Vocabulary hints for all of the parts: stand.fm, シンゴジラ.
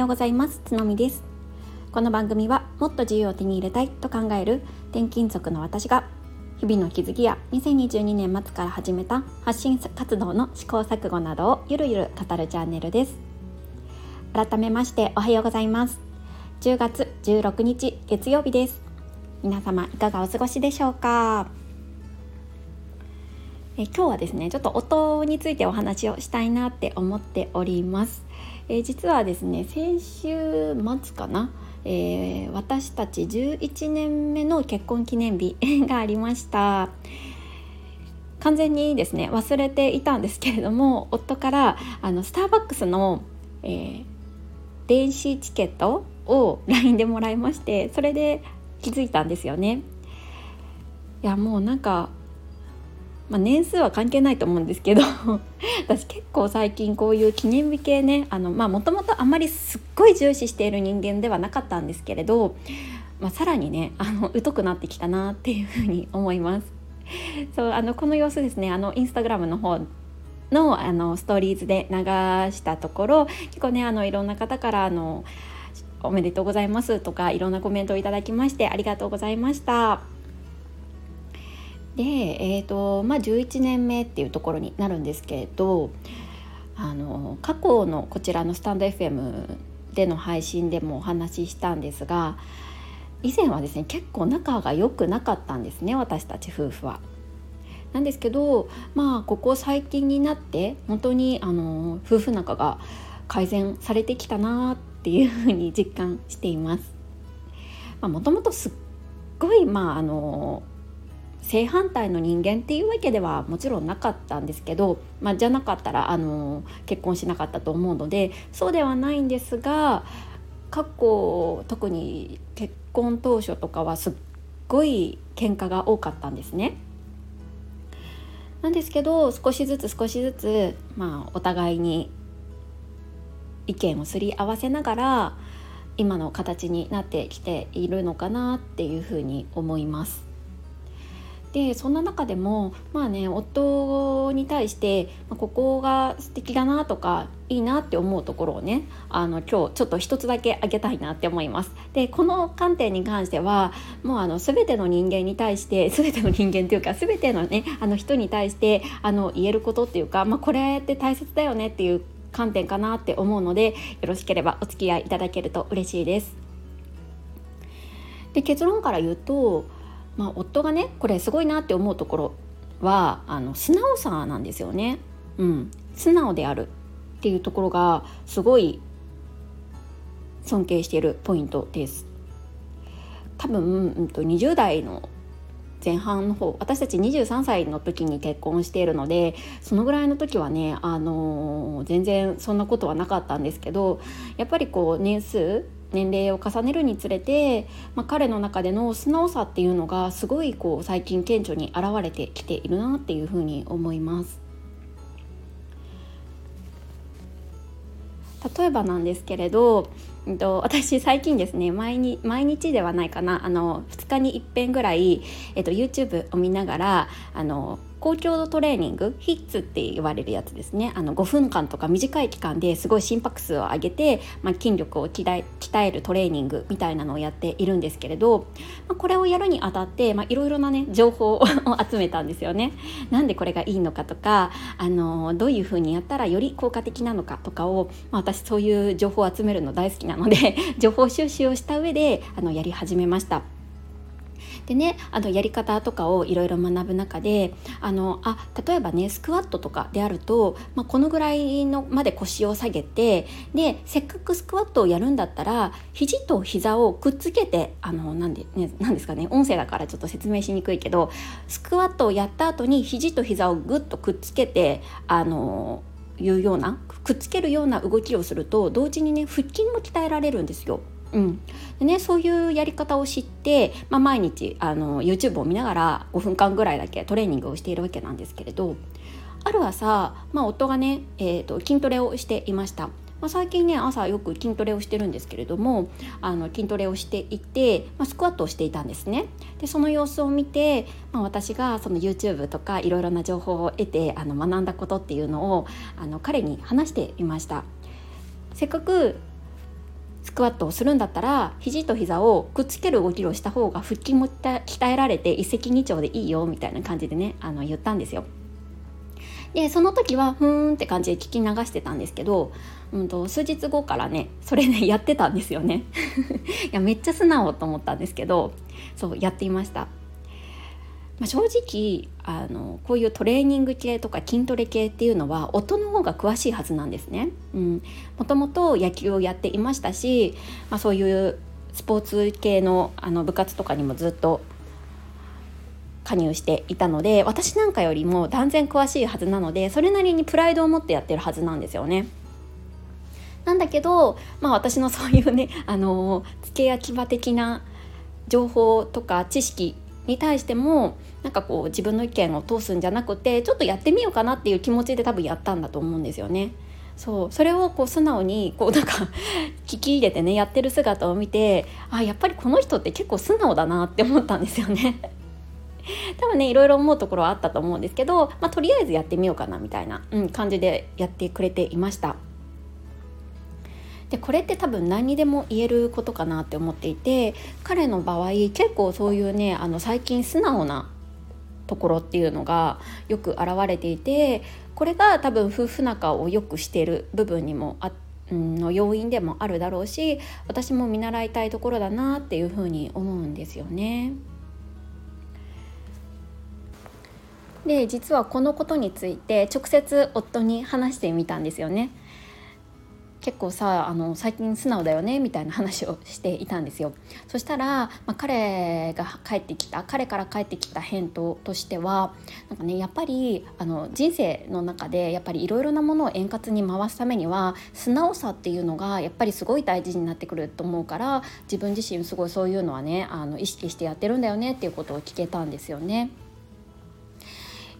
ようございます。つのみです。この番組はもっと自由を手に入れたいと考える転勤族の私が日々の気づきや2022年末から始めた発信活動の試行錯誤などをゆるゆる語るチャンネルです。改めましておはようございます。10月16日月曜日です。皆様いかがお過ごしでしょうか。今日はですね、ちょっと音についてお話をしたいなって思っております。実はですね、先週末かな、私たち11年目の結婚記念日がありました。完全にですね忘れていたんですけれども、夫からスターバックスの、電子チケットを LINE でもらいまして、それで気づいたんですよね。いやもうなんか年数は関係ないと思うんですけど私結構最近こういう記念日系ね、もともとあんまりすっごい重視している人間ではなかったんですけれど、さらにね疎くなってきたなっていうふうに思います。そうこの様子ですね、インスタグラムの方の、ストーリーズで流したところ、結構ねいろんな方からおめでとうございますとかいろんなコメントをいただきまして、ありがとうございました。で、11年目っていうところになるんですけれど、過去のこちらのスタンド FM での配信でもお話ししたんですが、以前はですね結構仲が良くなかったんですね、私たち夫婦は。なんですけどここ最近になって本当に夫婦仲が改善されてきたなっていうふうに実感しています。もともとすっごい正反対の人間っていうわけではもちろんなかったんですけど、じゃなかったら結婚しなかったと思うので、そうではないんですが、過去特に結婚当初とかはすっごい喧嘩が多かったんですね。なんですけど少しずつ、お互いに意見をすり合わせながら今の形になってきているのかなっていうふうに思います。でそんな中でも夫に対してここが素敵だなとかいいなって思うところをね今日ちょっと一つだけあげたいなって思います。でこの観点に関してはもう全ての人間に対して、全ての人間というか全てのね人に対して言えることっていうか、これって大切だよねっていう観点かなって思うので、よろしければお付き合いいただけると嬉しいです。で結論から言うと、夫がねこれすごいなって思うところは素直さなんですよね。素直であるっていうところがすごい尊敬しているポイントです。多分、20代の前半の方、私たち23歳の時に結婚しているので、そのぐらいの時はね全然そんなことはなかったんですけど、やっぱり年齢を重ねるにつれて、彼の中での素直さっていうのがすごい最近顕著に現れてきているなっていうふうに思います。例えばなんですけれど、私最近ですね毎日ではないかな2日に1遍ぐらい、YouTube を見ながら高強度トレーニング、ヒッツって言われるやつですね。5分間とか短い期間ですごい心拍数を上げて、筋力を鍛えるトレーニングみたいなのをやっているんですけれど、これをやるにあたっていろいろなね情報を集めたんですよね。なんでこれがいいのかとかどういう風にやったらより効果的なのかとかを、私そういう情報を集めるの大好きなので情報収集をした上でやり始めました。でね、やり方とかをいろいろ学ぶ中で例えばねスクワットとかであると、このぐらいのまで腰を下げて、でせっかくスクワットをやるんだったら肘と膝をくっつけてなんですかね、音声だからちょっと説明しにくいけど、スクワットをやった後に肘と膝をぐっとくっつけていうようなくっつけるような動きをすると、同時にね腹筋も鍛えられるんですよ。でね、そういうやり方を知って、毎日YouTube を見ながら5分間ぐらいだけトレーニングをしているわけなんですけれど、ある朝、夫がね、筋トレをしていました。最近ね朝よく筋トレをしてるんですけれども、筋トレをしていて、スクワットをしていたんですね。でその様子を見て、私がその YouTube とかいろいろな情報を得て学んだことっていうのを彼に話していました。せっかくスクワットをするんだったら肘と膝をくっつける動きをした方が腹筋も鍛えられて一石二鳥でいいよみたいな感じでね言ったんですよ。でその時はふーんって感じで聞き流してたんですけど、数日後からねそれねやってたんですよねいやめっちゃ素直と思ったんですけど、そうやっていました。正直こういうトレーニング系とか筋トレ系っていうのは夫の方が詳しいはずなんですね。もともと野球をやっていましたし、そういうスポーツ系の、部活とかにもずっと加入していたので、私なんかよりも断然詳しいはずなので、それなりにプライドを持ってやってるはずなんですよね。なんだけど、私のそういうね付け焼き刃的な情報とか知識に対してもなんかこう自分の意見を通すんじゃなくて、ちょっとやってみようかなっていう気持ちで多分やったんだと思うんですよね。それをこう素直にこうなんか聞き入れてねやってる姿を見て、あ、やっぱりこの人って結構素直だなって思ったんですよね多分ねいろいろ思うところはあったと思うんですけど、とりあえずやってみようかなみたいな、感じでやってくれていました。でこれって多分何にでも言えることかなって思っていて、彼の場合結構そういうね最近素直なところっていうのがよく現れていて、これが多分夫婦仲を良くしている部分にもの要因でもあるだろうし、私も見習いたいところだなっていうふうに思うんですよね。で実はこのことについて直接夫に話してみたんですよね。結構さ最近素直だよねみたいな話をしていたんですよ。そしたら、彼から返ってきた返答としては、なんかねやっぱり人生の中でやっぱりいろいろなものを円滑に回すためには素直さっていうのがやっぱりすごい大事になってくると思うから、自分自身すごいそういうのはね意識してやってるんだよねっていうことを聞けたんですよね。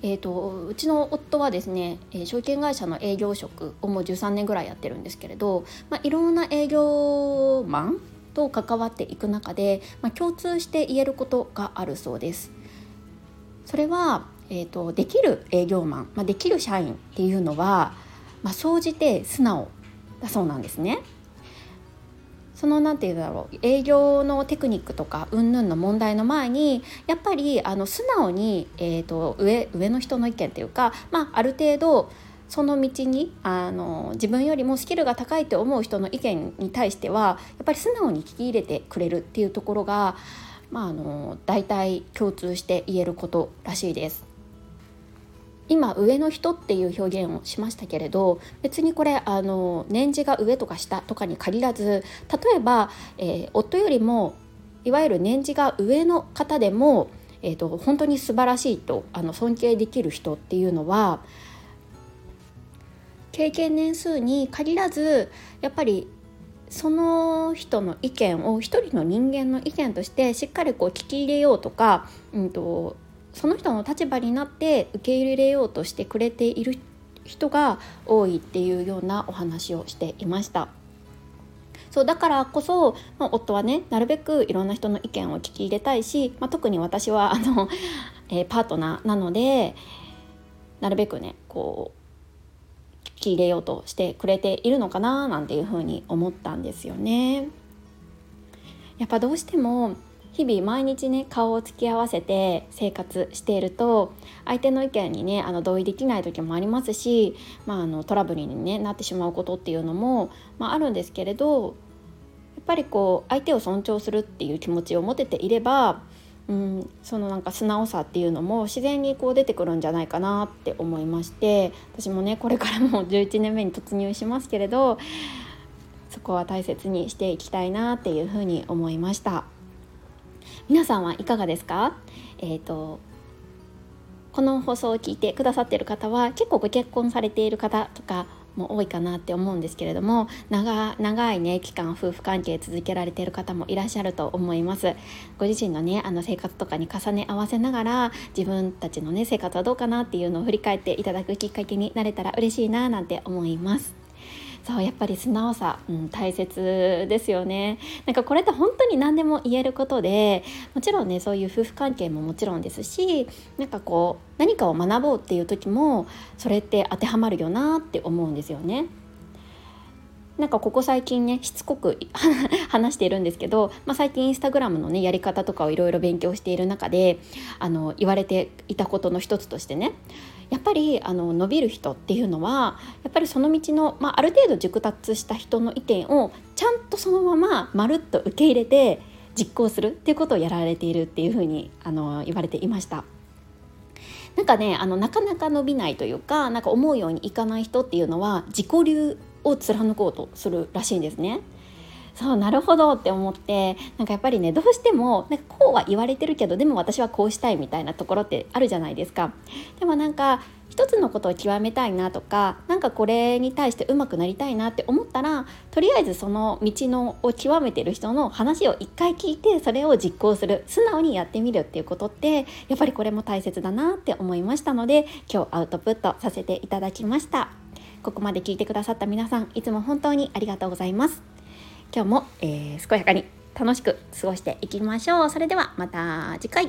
うちの夫はですね、証券会社の営業職をもう13年ぐらいやってるんですけれど、いろんな営業マンと関わっていく中で、共通して言えることがあるそうです。それは、できる営業マン、できる社員っていうのは総じて素直だそうなんですね。そのなんていうんだろう、営業のテクニックとか云々の問題の前に、やっぱり素直に、上の人の意見というか、ある程度その道に自分よりもスキルが高いと思う人の意見に対してはやっぱり素直に聞き入れてくれるっていうところが、大体共通して言えることらしいです。今上の人っていう表現をしましたけれど、別にこれ年次が上とか下とかに限らず、例えば、夫よりもいわゆる年次が上の方でも、本当に素晴らしいと尊敬できる人っていうのは経験年数に限らず、やっぱりその人の意見を一人の人間の意見としてしっかりこう聞き入れようとか、その人の立場になって受け入れようとしてくれている人が多いっていうようなお話をしていました。そうだからこそ、夫はねなるべくいろんな人の意見を聞き入れたいし、特に私はパートナーなのでなるべくねこう聞き入れようとしてくれているのかななんていうふうに思ったんですよね。やっぱどうしても日々毎日ね顔を突き合わせて生活していると、相手の意見にね同意できない時もありますし、トラブルに、なってしまうことっていうのも、あるんですけれど、やっぱりこう相手を尊重するっていう気持ちを持てていれば、そのなんか素直さっていうのも自然にこう出てくるんじゃないかなって思いまして、私もねこれからも11年目に突入しますけれど、そこは大切にしていきたいなっていうふうに思いました。皆さんはいかがですか？この放送を聞いてくださっている方は結構ご結婚されている方とかも多いかなって思うんですけれども、長いね期間夫婦関係続けられている方もいらっしゃると思います。ご自身のね生活とかに重ね合わせながら、自分たちのね生活はどうかなっていうのを振り返っていただくきっかけになれたら嬉しいななんて思います。そうやっぱり素直さ、大切ですよね。なんかこれって本当に何でも言えることで、もちろんねそういう夫婦関係ももちろんですし、なんかこう何かを学ぼうっていう時もそれって当てはまるよなって思うんですよね。なんかここ最近ねしつこく話しているんですけど、最近インスタグラムのねやり方とかをいろいろ勉強している中で言われていたことの一つとしてね、やっぱり伸びる人っていうのはやっぱりその道の、ある程度熟達した人の意見をちゃんとそのまままるっと受け入れて実行するっていうことをやられているっていうふうに言われていました。なんかねなかなか伸びないというか、なんか思うようにいかない人っていうのは自己流を貫こうとするらしいんですね。そう、なるほどって思って、なんかやっぱりねどうしてもなんかこうは言われてるけどでも私はこうしたいみたいなところってあるじゃないですか。でもなんか一つのことを極めたいなとか、なんかこれに対してうまくなりたいなって思ったら、とりあえずその道のを極めてる人の話を一回聞いてそれを実行する、素直にやってみるっていうことってやっぱりこれも大切だなって思いましたので、今日アウトプットさせていただきました。ここまで聞いてくださった皆さん、いつも本当にありがとうございます。今日も健やかに楽しく過ごしていきましょう。それではまた次回。